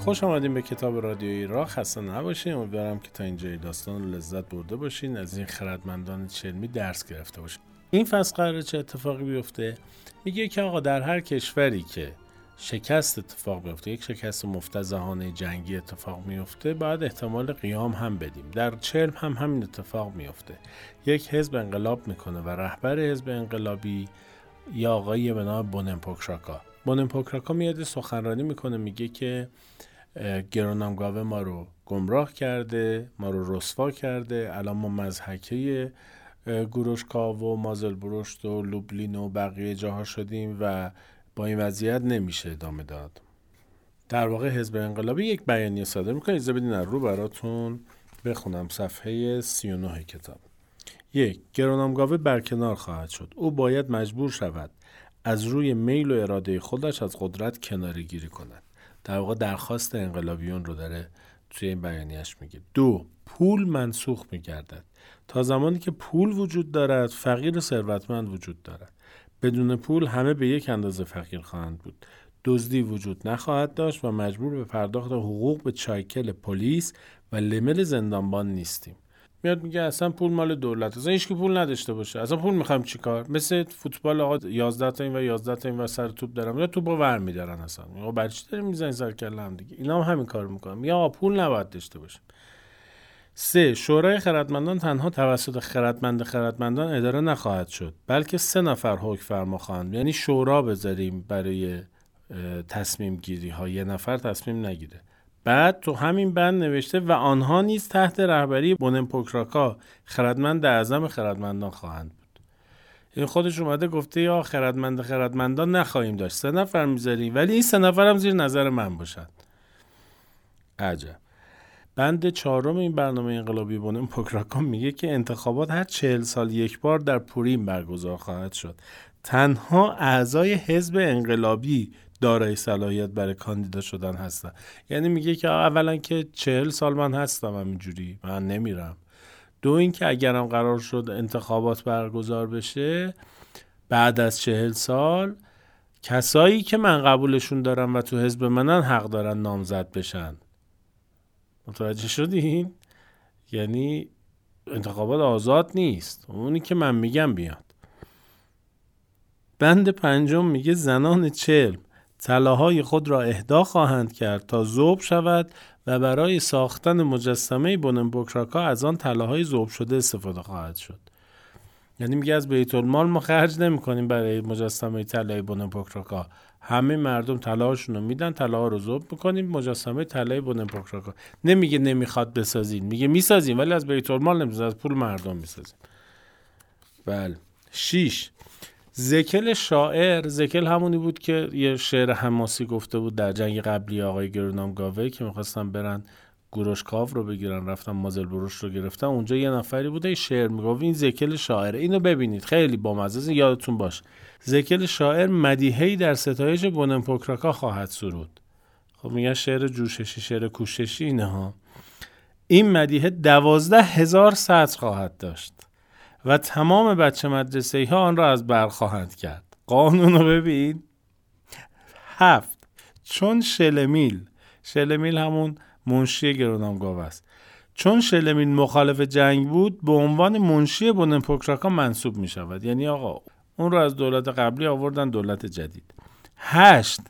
خوش آمدیم به کتاب رادیویی راه. خسته نباشین. امیدوارم که تا اینجای داستان رو لذت برده باشین، از این خردمندان چلمی درس گرفته باشین. این فصل قراره چه اتفاقی بیفته؟ میگه که آقا در هر کشوری که شکست اتفاق بیفته، یک شکست مفتضحانه جنگی اتفاق میفته، بعد احتمال قیام هم بدیم. در چلم هم همین اتفاق میفته. یک حزب انقلاب میکنه و رهبر حزب انقلابی یا آقایی به نام بوننپوکراکا میاد سخنرانی میکنه، میگه که گرونامگاوه ما رو گمراه کرده، ما رو رسوا کرده، الان ما مضحکه گروشکا و مازلبروشت و لوبلین و بقیه جاها شدیم و با این وضعیت نمیشه ادامه داد. در واقع حزب انقلابی یک بیانیه صادر میکنه. اجازه بدین رو براتون بخونم. صفحه 39 کتاب. 1. گرونامگاوه برکنار خواهد شد. او باید مجبور شود از روی میل و اراده خودش از قدرت کناره گیری کند. در واقع درخواست انقلابیون رو داره توی این بیانیه‌اش میگه. 2. پول منسوخ میگردد. تا زمانی که پول وجود دارد، فقیر و ثروتمند وجود دارد. بدون پول همه به یک اندازه فقیر خواهند بود. دزدی وجود نخواهد داشت و مجبور به پرداخت حقوق به چایکل پلیس و لمل زندانبان نیستیم. میاد میگه اصلا پول مال دولت، اصلا هیچ کی پول نداشته باشه، اصلا پول میخوام چیکار؟ مثل فوتبال آقا 11 تا این و 11 تا این و سر توپ دارم، یا توپو ور میدارن اصلا. آقا برای چی دارین میزنین سر کله هم دیگه؟ اینا هم همین کارو میکنن. میگه آقا پول نباید داشته باشه. 3. شورای خردمندان تنها توسط خردمندان اداره نخواهد شد، بلکه 3 نفر حکم فرما خواهند. یعنی شورا بذاریم برای تصمیم گیری ها، یه نفر تصمیم نگیره. بعد تو همین بند نوشته و آنها نیز تحت رهبری بوننپوکراکا خردمند اعظم خردمندان خواهند بود. این خودش اومده گفته یا خردمندان نخواهیم داشت، 3 نفر میذاریم ولی این 3 نفر هم زیر نظر من باشن. عجب. بند 4 این برنامه انقلابی بوننپوکراکا میگه که انتخابات هر 40 سال یک بار در پوریم برگزار خواهد شد. تنها اعضای حزب انقلابی دارای صلاحیت برای کاندیدا شدن هستن. یعنی میگه که اولا که 40 سال من هستم همینجوری، من نمیرم. 2. اینکه اگرم قرار شد انتخابات برگزار بشه، بعد از 40 سال کسایی که من قبولشون دارم و تو حزب منن حق دارن نامزد بشن. متوجه شدین؟ یعنی انتخابات آزاد نیست، اونی که من میگم بیاد. بند 5 میگه زنان چلم طلاهای خود را اهدا خواهند کرد تا ذوب شود و برای ساختن مجسمه بوننپوکراکا از آن طلاهای ذوب شده استفاده خواهد شد. یعنی میگه از بیت المال ما خرج نمی‌کنیم برای مجسمه طلای بوننپوکراکا، همه مردم طلاهاشون رو میدن، طلاها رو ذوب می‌کنیم، مجسمه طلای بوننپوکراکا. نمیگه نمیخواد بسازین، میگه میسازیم ولی از بیت المال نمیسازیم، از پول مردم میسازیم. بله. 6. زکل شاعر، زکل همونی بود که یه شعر حماسی گفته بود در جنگ قبلی آقای گرونامگاوه که میخواستن برن گروشکاف رو بگیرن، رفتن مازلبروش رو گرفتن. اونجا یه نفری بوده این شعر میگفت. این زکل شاعر، اینو ببینید خیلی بامزه، یادتون باشه. زکل شاعر مدیحه‌ای در ستایش بوننپوکراکا خواهد سرود. خب میگن شعر جوششی، شعر کوششی اینه ها. این مدیحه 12,000 سطر خواهد داشت و تمام بچه مدرسه‌ای ها آن را از بر خواهند کرد. قانون رو ببین. 7. چون شلمیل همون منشی گرونامگاوه است، چون شلمیل مخالف جنگ بود به عنوان منشی بوننپوکراکا منصوب می شود. یعنی آقا اون رو از دولت قبلی آوردن دولت جدید. 8.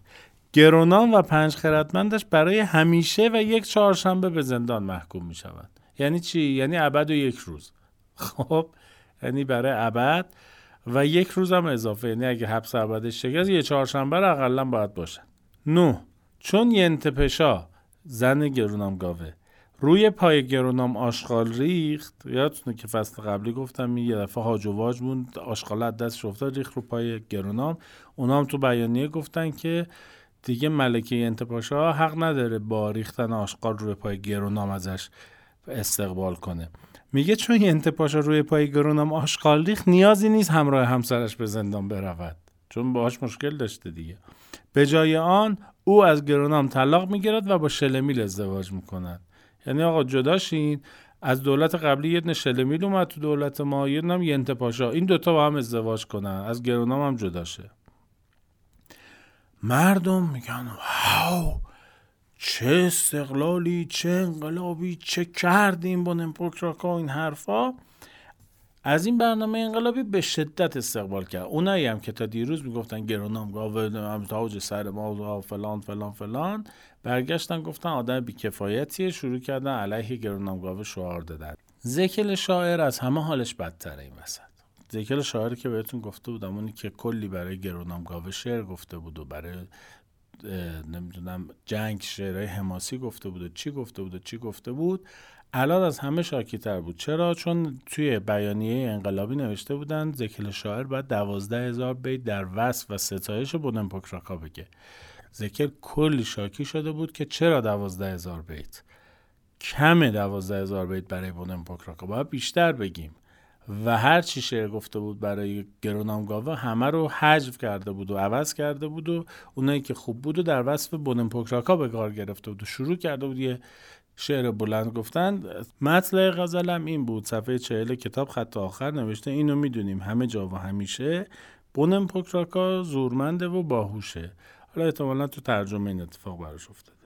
گرونام و 5 خردمندش برای همیشه و یک چهارشنبه به زندان محکوم می شود. یعنی چی؟ یعنی ابد و یک روز. خب یعنی برای ابد و یک روز هم اضافه، یعنی اگه حبس ابدش شکست یه چهارشنبه را اقلا باید باشن. 9. چون ینتپشا زن گرونامگاوه روی پای گرونام آشغال ریخت، یادتونه که فصل قبلی گفتم یه دفعه هاج و واج موند، آشغال از دستش افتاد ریخت رو پای گرونام. اونا هم تو بیانیه گفتن که دیگه ملکه ینتپشا حق نداره با ریختن آشغال روی پای گرونام ازش استقبال کنه. میگه چون ینتپشا روی پای گرونام آشغال ریخت نیازی نیست همراه همسرش به زندان برود، چون باهاش مشکل داشته دیگه. به جای آن او از گرونام طلاق میگیرد و با شلمیل ازدواج میکنند. یعنی آقا جداشین، از دولت قبلی یه دونه شلمیل اومد تو دولت ما، یه دونه هم ینتپشا، این دوتا با هم ازدواج کنن، از گرونام هم جدا شه. مردم میگن واو چه استقلالی، چه انقلابی، چه کردیم با نمپوکراکا، این حرفا. از این برنامه انقلابی به شدت استقبال کرد. اونایی هم که تا دیروز میگفتن گرونام گاو تاج سر ما فلان فلان فلان، برگشتن گفتن آدم بی‌کفایتیه، شروع کردن علیه گرونام گاو شعار دادن. ذکل شاعر از همه حالش بدتره این وسط. ذکل شاعری که بهتون گفته بودم، اونی که کلی برای گرونام گاو شعر گفته بود و برای نمیدونم جنگ شعرهای حماسی گفته بود و چی گفته بود، الان از همه شاکی‌تر بود. چرا؟ چون توی بیانیه انقلابی نوشته بودن ذکل شاعر باید 12,000 بیت در وصف و ستایش بوننپوکراکا بگه. ذکل کلی شاکی شده بود که چرا 12,000 بیت؟ کمه 12,000 بیت برای بوننپوکراکا، باید بیشتر بگیم. و هر چی شعر گفته بود برای گرونام گاو همه رو حذف کرده بود و عوض کرده بود و اونایی که خوب بود و در وصف بوننپوکراکا به کار گرفته بود و شروع کرده بود یه شعر بلند گفتن. مطلع غزلم این بود، صفحه 40 کتاب خط آخر نوشته اینو میدونیم همه جا و همیشه، بوننپوکراکا زورمنده و باهوشه. حالا احتمالاً تو ترجمه این اتفاق براش افتاده.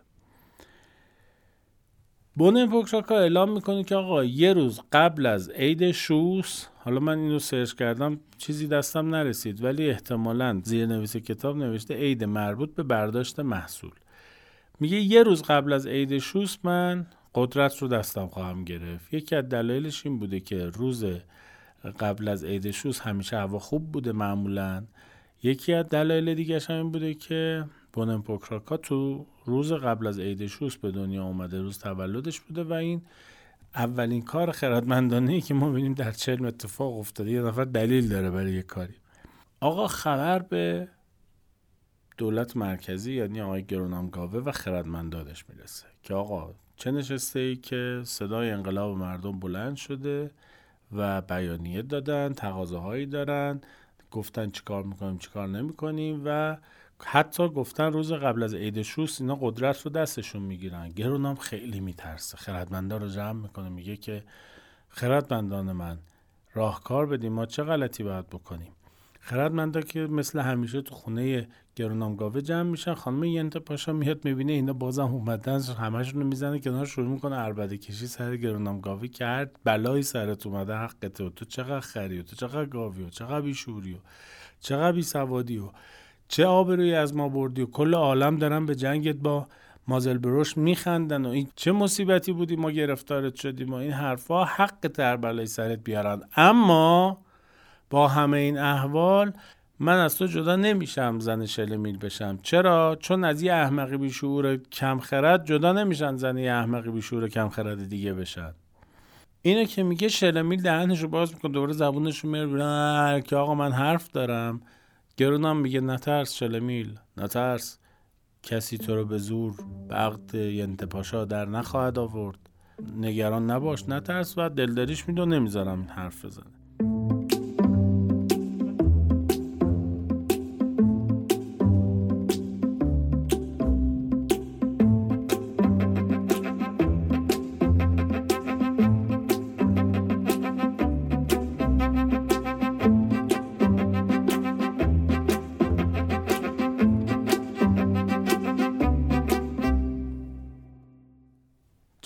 بوننپوکراکا اعلام میکنه که آقا یه روز قبل از عید شوس، حالا من اینو سرچ کردم چیزی دستم نرسید، ولی احتمالاً زیرنویس کتاب نوشته عید مربوط به برداشت محصول. میگه یه روز قبل از عید شوس من قدرت رو دستم خواهم گرفت. یکی از دلایلش این بوده که روز قبل از عید شوس همیشه هوا خوب بوده معمولاً. یکی از دلایل دیگه‌ش هم این بوده که بوننپوکراکا تو روز قبل از عید شوس به دنیا اومده، روز تولدش بوده و این اولین کار خردمندانه‌ای که ما ببینیم در چلم اتفاق افتاده. یه نفر دلیل داره برای یه کاری. آقا خبر به دولت مرکزی یعنی آقای گرونام گاوه و خردمندانش میرسه که آقا چه نشسته ای که صدای انقلاب مردم بلند شده و بیانیه دادن، تقاضاهایی دارن، گفتن چیکار میکنیم چیکار نمیکنیم و حتی گفتن روز قبل از عید شوس اینا قدرت رو دستشون میگیرن. گرونام خیلی میترسه، خردمندا رو جمع میکنه، میگه که خردمندان من راهکار بدیم، ما چه غلطی باید بکنیم. خردمندا که مثل همیشه تو خونه گرونام گاوه جمع میشن. خانم ینت پاشا میاد میبینه اینا بازم اومدن، همشون رو میزنه کنار، شروع میکنه عربده کشی سر گرونام گاوه که هر بلایی سرت اومده حقته و تو چقدر خری و تو چقدر گاوی و چقدر بیشوری و چقدر بیسوادی و چه آبرویی از ما بردی و کل عالم دارن به جنگت با مازلبروش میخندن و این چه مصیبتی بودی ما گرفتارت شدیم و این حرفا، حقت هر بلایی سرت بیارن، اما با همه این احوال من از تو جدا نمیشم، زن شل میل بشم. چرا؟ چون از یه احمقی بیشعور کم خرد جدا نمیشن، زن یه احمقی بیشعور کم خرد دیگه بشن. اینو که میگه شل میل دهنشو باز میکنه، دوباره زبونشو میره که آقا من حرف دارم. گرونام میگه نترس شل میل، نترس، کسی تو رو به زور به عقد ینت پاشا در نخواهد آورد، نگران نباش، نترس و دلداریش میدو نمیذارم این حرف بزنه.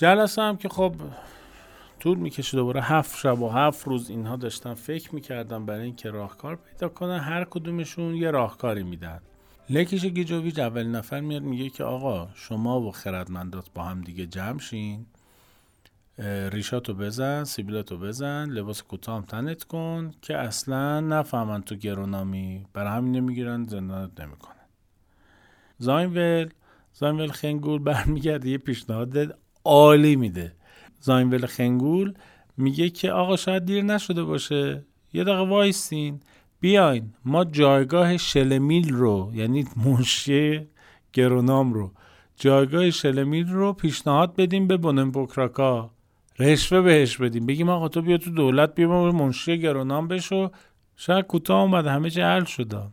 جلسه هم که خب طول میکشه، دوباره 7 شب و 7 روز اینها داشتن فکر میکردن برای این که راهکار پیدا کنن. هر کدومشون یه راهکاری میدن. لکیش گیجویچ اول نفر میاد میگه که آقا شما و خردمندات با هم دیگه جمع شین، ریشاتو بزن، سیبیلاتو بزن، لباس کوتاه هم تنت کن که اصلا نفهمن تو گرونامی، برای همین نمیگیرن زندانت نمیکنن. زاینول خنگول برمیگرده یه پیشنهاد عالی میده. زاینول خنگول میگه که آقا شاید دیر نشده باشه، یه دقیقه وایسین، بیاین ما جایگاه شلمیل رو، یعنی منشی گرونام رو، جایگاه شلمیل رو پیشنهاد بدیم به بوننپوکراکا، رشوه بهش بدیم، بگیم آقا تو بیا تو دولت، بیا منشی گرونام بشو، شاید کوتاه اومد همه چی حل شد.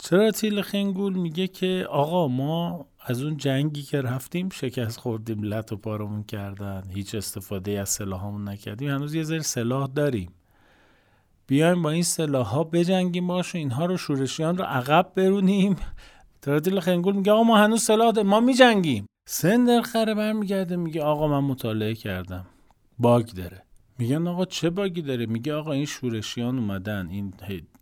سراتیل خنگول میگه که آقا ما از اون جنگی که رفتیم شکست خوردیم، لط و پارمون کردن، هیچ استفاده از سلاحامون نکردیم، هنوز یه ذره سلاح داریم، بیایم با این سلاحا بجنگیم باش و اینها رو شورشیان رو عقب برونیم. سراتیل خنگول میگه آقا ما هنوز سلاح داریم، ما میجنگیم. سندر خره برمیگرده میگه آقا من مطالعه کردم باگ داره. میگن آقا چه باگی داره؟ میگه آقا این شورشیان اومدن، این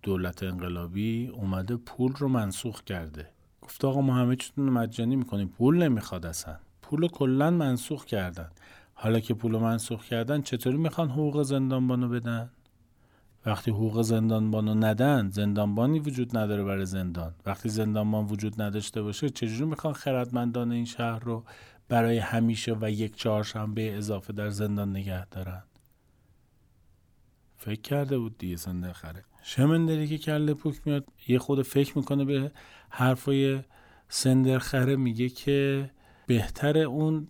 دولت انقلابی اومده پول رو منسوخ کرده. گفت آقا ما همه چیتون رو مجانی میکنیم، پول نمیخواد اصلا، پول رو کلن منسوخ کردن. حالا که پول رو منسوخ کردن چطوری میخوان حقوق زندانبانو بدن؟ وقتی حقوق زندانبانو ندن، زندانبانی وجود نداره برای زندان. وقتی زندانبان وجود نداشته باشه چجوری میخوان خردمندان این شهر رو برای همیشه و یک چهارشنبه اضافه در زندان نگه دارن؟ فکر کرده بود دیگه سندر خره. شمندری که کله پوک میاد یه خود فکر میکنه به حرفای سندر خره، میگه که بهتره اون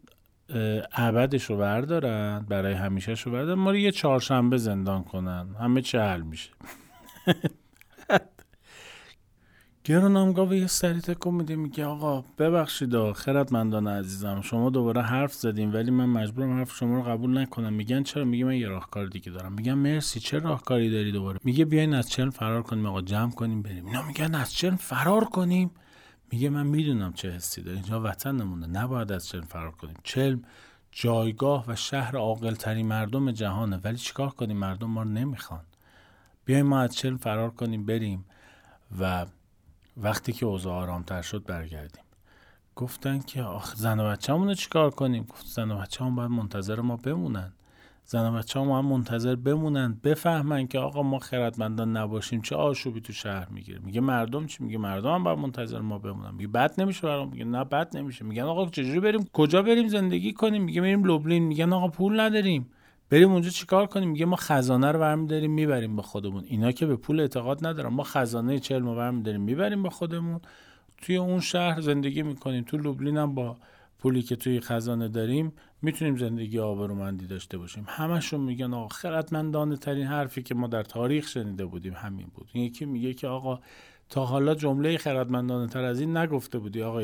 عبدش رو بردارن، برای همیشه شو بردارن، ما رو یه چهارشنبه زندان کنن، همه چه حل میشه. گرانامگاه یه سری تکون میده میگه آقا ببخشید خردمندان عزیزم، شما دوباره حرف زدین ولی من مجبورم حرف شما رو قبول نکنم. میگن چرا؟ میگه من یه راهکار دیگه دارم. میگن مرسی، چه راهکاری داری دوباره؟ میگه بیاین از چلم فرار کنیم آقا، جمع کنیم بریم. اینا میگن از چلم فرار کنیم؟ میگه من میدونم چه حسی داری، اینجا وطنمونه، نباید از چلم فرار کنیم. چلم جایگاه و شهر عاقل‌ترین مردم جهانه، ولی چیکار کنیم؟ مردم ما رو نمیخوان. بیاین ما از چلم فرار کنیم بریم و وقتی که اوضاع آرامتر شد برگردیم. گفتن که آخ زن و بچه‌مون رو چیکار کنیم؟ گفت زن و بچه‌مون باید منتظر ما بمونن. زن و بچه‌مون هم منتظر بمونن بفهمن که آقا ما خردمندان نباشیم چه آشوبی تو شهر میگیره. میگه مردم چی؟ میگه مردم هم باید منتظر ما بمونن. میگه بد نمیشه برام؟ میگه نه بد نمیشه. میگن آقا چجوری بریم؟ کجا بریم زندگی کنیم؟ میگه بریم لوبلین. میگن آقا پول نداریم، بریم اونجا چیکار کنیم؟ میگه ما خزانه رو برمی‌داریم میبریم با خودمون. اینا که به پول اعتقاد ندارن، ما خزانه چلم رو برمی‌داریم میبریم با خودمون، توی اون شهر زندگی میکنیم، تو لوبلین هم با پولی که توی خزانه داریم میتونیم زندگی آبرومندی داشته باشیم. همشون میگن آقا خردمندانه ترین حرفی که ما در تاریخ شنیده بودیم همین بود. یکی میگه که آقا تا حالا جمله خردمندانه تر از این نگفته بودی آقا،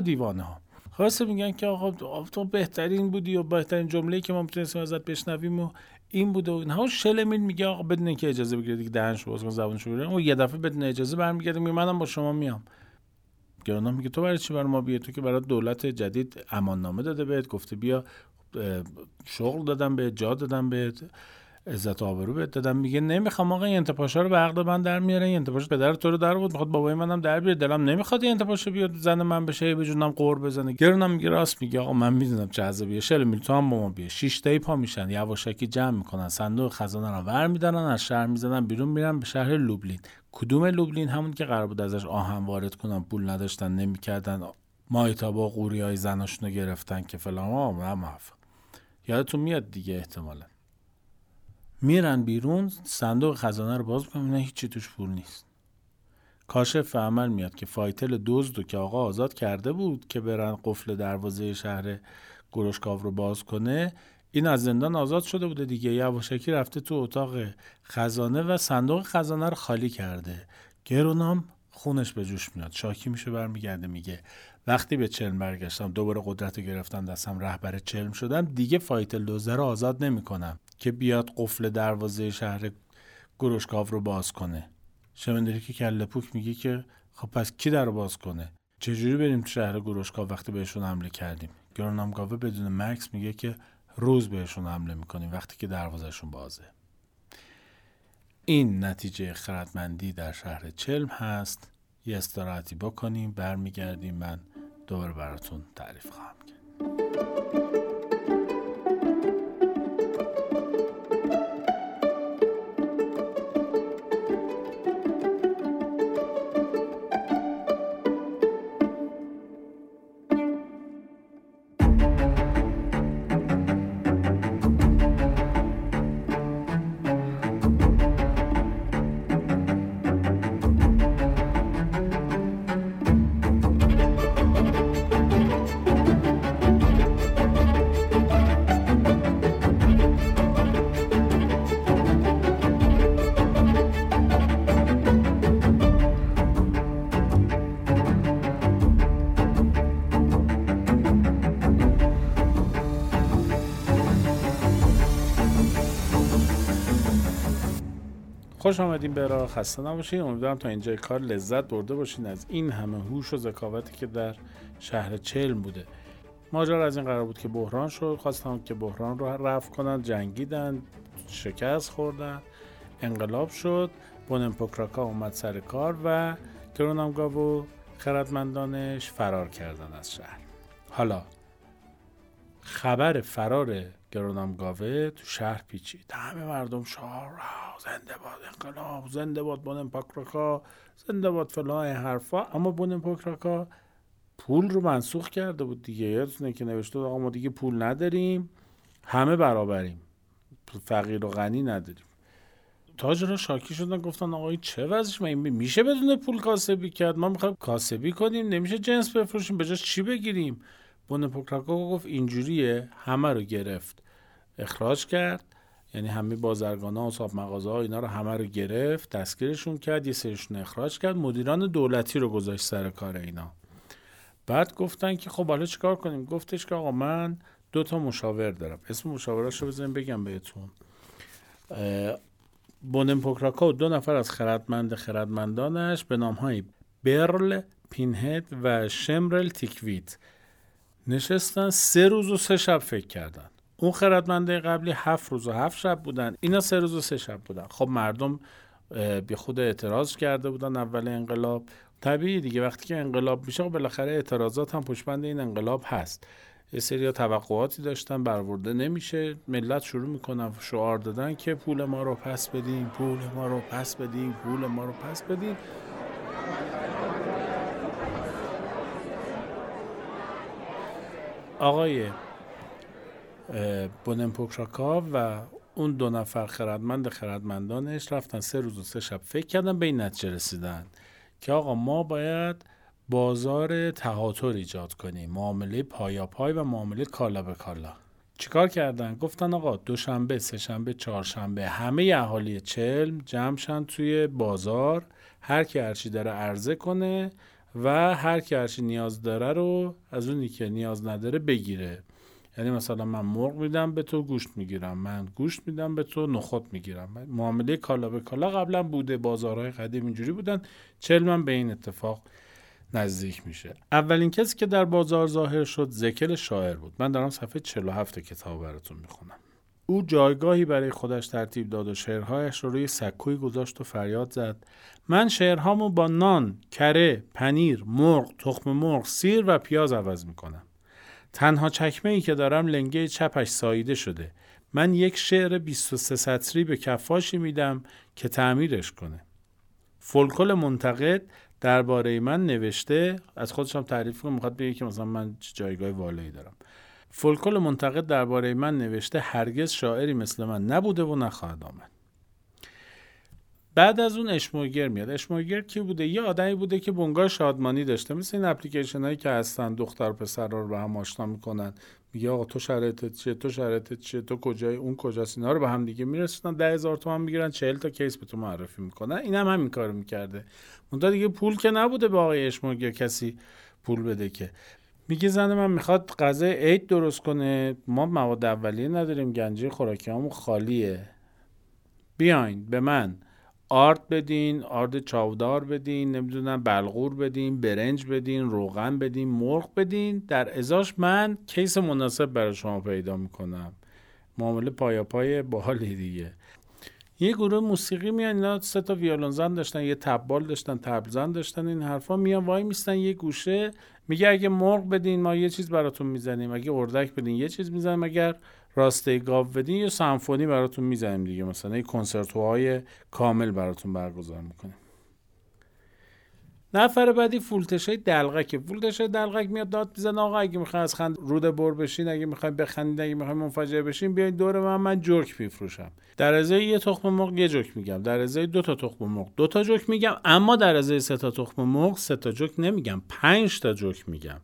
دیوانه ها. خلاصه میگن که آقا تو بهترین بودی و بهترین جمله‌ای که ما میتونستیم ازت بشنویم و این بود و اینها. شلمین میگه آقا بدون اینکه اجازه بگیره دیگه دهنش باز کن، زبونش رو ببند. اون یه دفعه بدون اجازه برمیگرده میگه منم با شما میام. گرانام میگه تو برای چی برای ما بیای؟ تو که برای دولت جدید اماننامه داده بهت، گفته بیا شغل دادم بهت، جا دادم بهت، عزت آبرو بهت دادم. میگه نمیخوام آقا، این انتپاشا رو به عقد من در میاره، این انتپاش پدر تو رو در بود، میخواد بابای منم در بیاره، دلم نمیخواد این انتپاشا بیاد زن من بشه، به جونم قور بزنه. گرانم میگه راست میگه آقا من میدونم چه عذابیه، شل میل تو هم با ما بیا. شش تایی پا میشن، یواشکی جمع میکنن، صندوق خزانه رو برمیدارن، از شهر میزنن بیرون، میرن به شهر لوبلین. کدوم لوبلین؟ همون که قرار بود ازش آهن وارد کنن، پول نداشتن نمیکردن، مایتابا قوریای زناشون رو گرفتن که فلان ما یادتون میاد دیگه. احتمالاً میرن بیرون، صندوق خزانه رو باز میکنن، هیچی توش پول نیست. کاشف عمل میاد که فایتل دزدو که آقا آزاد کرده بود که برن قفل دروازه شهر گروشکاو رو باز کنه، این از زندان آزاد شده بوده دیگه، یواشکی رفته تو اتاق خزانه و صندوق خزانه رو خالی کرده. گرونام خونش به جوش میاد، شاکی میشه، برمیگرده میگه وقتی به چلم برگشتم دوباره قدرت رو گرفتم دستم، رهبر چلم شدم دیگه، فایتل دوزه رو آزاد نمیکنم که بیاد قفل دروازه شهر گروشکاو رو باز کنه. شمندری که کله پوک میگه که خب پس کی در رو باز کنه؟ چجوری بریم تو شهر گروشکاو وقتی بهشون حمله کردیم؟ گرونامگاوه بدون مکس میگه که روز بهشون حمله میکنیم وقتی که دروازهشون بازه. این نتیجه خردمندی در شهر چلم هست. یه استراحتی بکنیم، برمیگردیم، من دوباره براتون تعریف خواهم کرد. خوش آمدین به راه، خسته نباشین. امیدوارم تا اینجای کار لذت برده باشین از این همه هوش و ذکاوتی که در شهر چلم بوده. ماجرا از این قرار بود که بحران شد، خواستن که بحران رو رفع کنن، جنگیدن، شکست خوردن، انقلاب شد، بوننپوکراکا اومد سر کار و ترونامگاو و خردمندانش فرار کردن از شهر. حالا خبر فرار گرونامگاوه تو شهر پیچید، همه مردم شهر زنده باد انقلاب، زنده باد بوننپوکراکا، زنده باد فلان حرفا. اما بوننپوکراکا پول رو منسوخ کرده بود دیگه، یادتونه که نوشته بود آقا ما دیگه پول نداریم، همه برابریم، فقیر و غنی نداریم. تاجرها شاکی شدن، گفتن آقا این چه وضعشه، میشه بدون پول کاسبی کرد؟ ما میخوایم کاسبی کنیم، نمیشه جنس بفروشیم، بجاش چی بگیریم؟ بوننپوکراکا گفت اینجوریه، همه رو گرفت اخراج کرد، یعنی همه بازرگانا و صاحب مغازه‌ها اینا رو همه رو گرفت، دستگیرشون کرد، یه سریشون اخراج کرد، مدیران دولتی رو گذاشت سر کار اینا. بعد گفتن که خب حالا چیکار کنیم؟ گفتش که آقا من 2 مشاور دارم، اسم مشاوراشو بزنین بگم بهتون. بوننپوکراکا و 2 از خردمندانش به نام‌های برل، پینهد و شمرل تیکویت نشستن 3 روز و 3 شب فکر کردن. اون خردمنده قبلی 7 روز و 7 شب بودن، اینا 3 روز و 3 شب بودن. خب مردم به خود اعتراض کرده بودن اول انقلاب، طبیعی دیگه وقتی که انقلاب میشه بالاخره اعتراضات هم پشتبند این انقلاب هست. یه سری توقعاتی داشتن، برآورده نمیشه، ملت شروع میکنن شعار دادن که پول ما رو پس بدین، پول ما رو پس بدین، پول ما رو پس بدین. آقای بوننپوکراکا و اون 2 خردمندانش رفتن 3 روز و 3 شب فکر کردن، به این نتیجه رسیدن که آقا ما باید بازار تهاتر ایجاد کنیم، معامله پایاپای و معامله کالا به کالا. چیکار کردن؟ گفتن آقا 2 شنبه، 3 شنبه، 4 شنبه همه اهالی چلم جمع شن توی بازار، هر کی هر چی داره عرضه کنه و هر کی هر چی نیاز داره رو از اونی که نیاز نداره بگیره. یعنی مثلا من مرغ میدم به تو گوشت میگیرم، من گوشت میدم به تو نخود میگیرم. معامله کالا به کالا قبلا بوده، بازارهای قدیم اینجوری بودن، چلمم به این اتفاق نزدیک میشه. اولین کسی که در بازار ظاهر شد زکل شاعر بود. من دارم صفحه 47 کتاب براتون میخونم. او جایگاهی برای خودش ترتیب داد و شعرهایش رو روی سکوی گذاشت و فریاد زد من شعرهامو با نان، کره، پنیر، مرغ، تخم مرغ، سیر و پیاز عوض میکنم. تنها چکمه‌ای که دارم لنگه چپش ساییده شده. من یک شعر 23 سطری به کفاشی میدم که تعمیرش کنه. فولکل منتقد درباره من نوشته، از خودشم تعریف کنم، میخواد بگه که مثلا من جایگاه والایی دارم. فولکل منتقد درباره من نوشته هرگز شاعری مثل من نبوده و نخواهد آمد. بعد از اون اشموگر میاد. اشموگر کی بوده؟ یه آدمی بوده که بنگاه شادمانی داشته، مثل این اپلیکیشن هایی که هستن دختر پسر رو به هم آشنا میکنن، میگه آقا تو شرایطت چیه، تو شرایطت چیه، تو کجایی، اون کجاست، اینا رو به هم دیگه میرسونن، 10,000 تومان میگیرن، 40 تا کیس به تو معرفی میکنن. اینم همین کارو میکرده، منتها دیگه پول که نبوده به آقای اشموگر کسی پول بده که. میگه زن من میخواد غذای عید درست کنه، ما مواد اولیه نداریم، گنجه خوراکیامون خالیه، بیاین به من آرد بدین، آرد چاودار بدین، نمیدونم بلغور بدین، برنج بدین، روغن بدین، مرغ بدین، در ازاش من کیس مناسب برای شما پیدا میکنم. معامله پایاپای باحالی دیگه. یه گروه موسیقی میان، اینا 3 ویولنزن داشتن، یه تبال داشتن، تبلزن داشتن، این حرفا، میان وای میستن یه گوشه، میگه اگه مرغ بدین ما یه چیز براتون میزنیم، اگه اردک بدین یه چیز میزنیم، اگر راسته گاو بدین یه سمفونی براتون میزنیم دیگه، مثلا یه کنسرتوهای کامل براتون برگزار میکنیم. نفر بعدی فولتشه دلغک. فولتشه دلغک میاد داد میزنه آقا اگه میخواین از خند روده بر بشین، اگه میخواین بخندید، اگه میخواین منفجر بشین، بیاید دور من جوک میفروشم. در ازای 1 تخم مرغ 1 جوک میگم، در ازای 2 تخم مرغ 2 جوک میگم، اما در ازای 3 تخم مرغ 3 جوک نمیگم، 5 جوک میگم.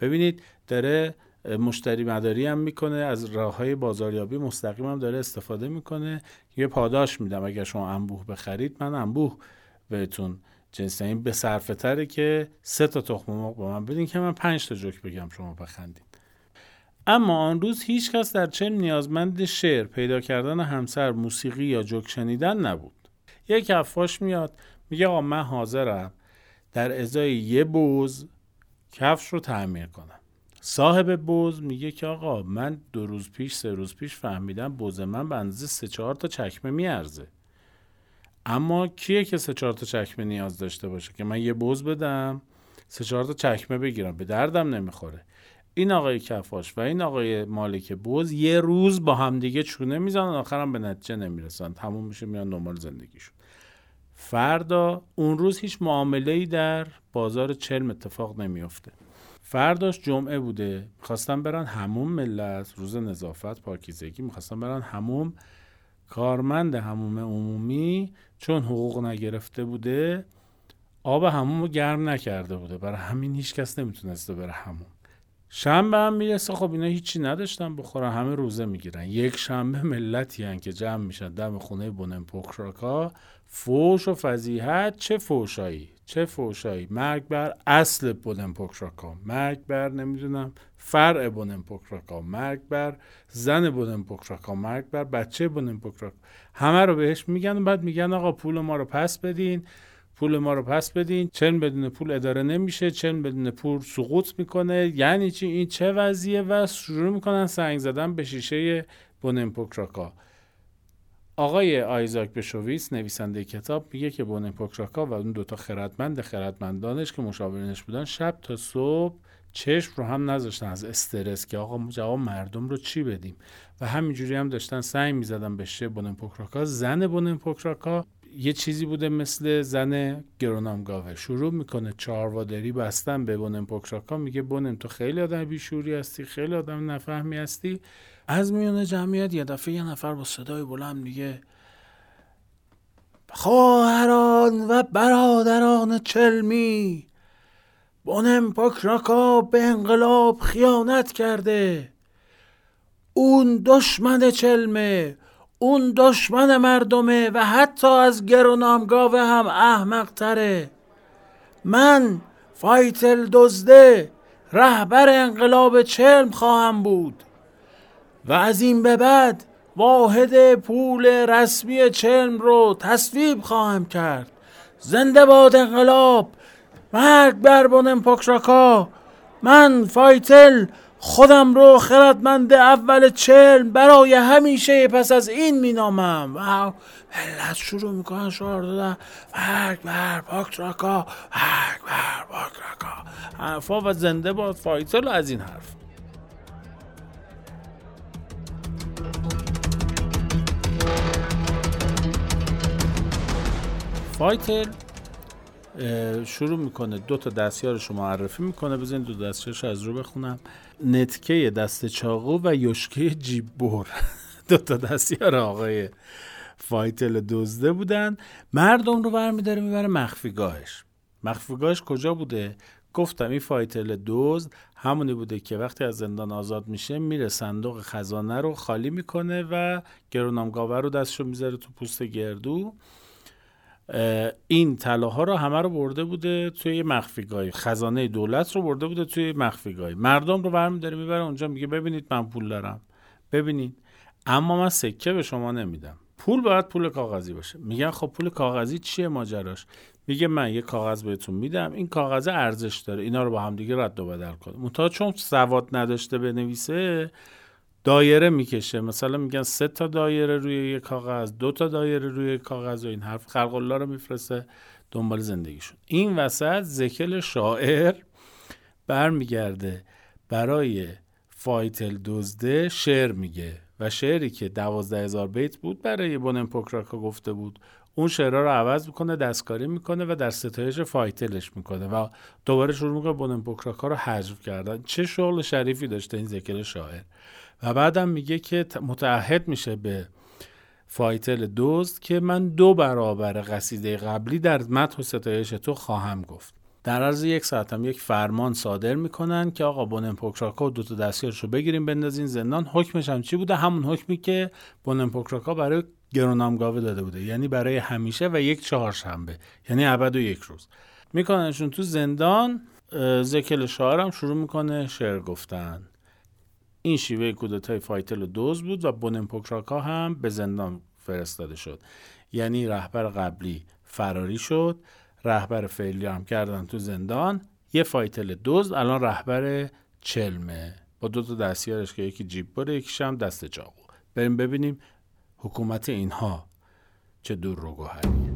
ببینید داره مشتری مداری هم میکنه، از راههای بازاریابی مستقیم هم داره استفاده میکنه. یه پاداش میدم اگه شما انبوه بخرید، من انبوه بهتون جنس این به صرفه تره که 3 تخم مرغ با من بدین که من 5 جوک بگم شما بخندید. اما آن روز هیچ کس در چلم نیازمند شعر، پیدا کردن همسر، موسیقی یا جوک شنیدن نبود. یک کفاش میاد میگه آقا من حاضرم در ازای 1 بوز کفش رو تعمیر کنم. صاحب بز میگه که آقا من 2 روز پیش 3 روز پیش فهمیدم بز من به اندازه 3-4 تا چکمه میارزه، اما کیه که 3-4 تا چکمه نیاز داشته باشه که من یه بز بدم 3-4 تا چکمه بگیرم؟ به دردم نمیخوره. این آقای کفاش و این آقای مالک بز یه روز با همدیگه چونه میزنن، آخرم به نتیجه نمیرسن، تموم میشه، میان نرمال زندگیشون. فردا اون روز هیچ معامله‌ای در بازار چرم اتفاق نمیفته. فرداش جمعه بوده، میخواستن برن حموم، ملت روز نظافت پاکیزگی، میخواستن برن حموم. کارمند حموم عمومی چون حقوق نگرفته بوده آب حموم رو گرم نکرده بوده، برای همین هیچ کس نمیتونسته بره حموم. شنبه هم میرسه، خب اینا هیچی نداشتن بخورن، همه روزه میگیرن. یک شنبه ملتی هن که جمع میشن دم خونه بونمپوکراکا، فوش و فضیحت، چه فوشایی، مرگ بر اصل بونمپوکراکا، مرگ بر نمیدونم فرع بونمپوکراکا، مرگ بر زن بونمپوکراکا، مرگ بر بچه بونمپوکراکا، همه رو بهش میگن. و بعد میگن آقا پول ما رو پس بدین، چرم بدون پول اداره نمیشه، چرم بدون پول سقوط میکنه، یعنی چی، این چه وضعیه؟ و شروع میکنن سنگ زدن به شیشه بونمپوکراکا. آقای آیزاک بشویس نویسنده کتاب میگه که بونمپوکراکا و اون دوتا خردمندانش که مشاورینش بودن شب تا صبح چشم رو هم نذاشتن از استرس که آقا جواب مردم رو چی بدیم، و همینجوری هم داشتن سنگ میزدن به شیشه بونمپوکراکا. زن بونمپوکراکا یه چیزی بوده مثل زن گرونامگاوه، شروع میکنه چاروادری بستن به بونمپوکراکا، میگه بونم تو خیلی آدم بیشوری هستی، خیلی آدم نفهمی هستی. از میون جمعیت یه دفعه یه نفر با صدای بلند میگه خواهران و برادران چلمی، بونمپوکراکا به انقلاب خیانت کرده، اون دشمن چلمه، اون دشمن مردمه و حتی از گرونامگاوه هم احمق تره. من فایتل دزده رهبر انقلاب چرم خواهم بود و از این به بعد واحد پول رسمی چرم رو تصویب خواهم کرد. زنده باد انقلاب، مرگ بر بونمپوکراکا. من فایتل خودم رو خردمند اول چرم برای همیشه پس از این مینامم. و ملت شروع میکنن شعار دادن مرگ بر بونمپوکراکا، مرگ بر بونمپوکراکا، حرفا و زنده باد فایتل و از این حرف. فایتل شروع میکنه 2 تا دستیارش رو معرفی میکنه. بزنید 2 دستیارش از رو بخونم. نتکه دست چاقو و یوشکه جیب بر 2 تا دستیار آقای فایتل دزده بودن. مردم رو برمیداره میبره مخفیگاهش کجا بوده؟ گفتم این فایتل دزد همونی بوده که وقتی از زندان آزاد میشه میره صندوق خزانه رو خالی میکنه و گرونامگاور رو دستشو میذاره تو پوست گردو. این طلاها رو همه رو برده بوده توی مخفیگاهی، خزانه دولت رو برده بوده توی مخفیگاهی. مردم رو برمی‌داره میبره اونجا، میگه ببینید من پول دارم، ببینید، اما من سکه به شما نمیدم، پول باید پول کاغذی باشه. میگن خب پول کاغذی چیه ماجراش؟ میگه من یه کاغذ بهتون میدم، این کاغذ ارزش داره، اینا رو با هم دیگه رد و بدل کنیم. منتها چون سواد نداشته بنویسه دایره میکشه، مثلا میگن 3 تا دایره روی یک کاغذ، 2 تا دایره روی یک کاغذ و این حرف. خلق الله رو میفرسته دنبال زندگیشون. این وسط ذکل شاعر برمیگرده برای فایتل دزده شعر میگه و شعری که 12,000 بیت بود برای بونمپوکراکا گفته بود اون شعرها رو عوض میکنه، دستکاری میکنه و در ستایش فایتلش میکنه و دوباره شروع میکنه بونمپوکراکا رو حذف کردن. چه شغل شریفی داشته این ذکل شاعر. و بعدم میگه که متعهد میشه به فایتل دزد که من 2 برابر قصیده قبلی در مدح و ستایش تو خواهم گفت. در عرض 1 ساعت هم یک فرمان صادر میکنن که آقا بونمپوکراکا و 2 تا دستیارشو بگیریم بندازین زندان. حکمش هم چی بوده؟ همون حکمی که بونمپوکراکا برای گرونامگاوه داده بوده، یعنی برای همیشه و 1 چهارشنبه، یعنی ابد و 1 روز میکننشون تو زندان. ذکل شاعر هم شروع میکنه شعر گفتن. این شیوه کودتای فایتل و دوز بود و بونمپوکراکا هم به زندان فرستاده شد، یعنی رهبر قبلی فراری شد، رهبر فعلی هم کردن تو زندان، یه فایتل دوز الان رهبر چلمه با دو تا دستیارش که یکی جیب باره یکیش هم دست چاقو. بریم ببینیم حکومت اینها چه دور رو گوهریه.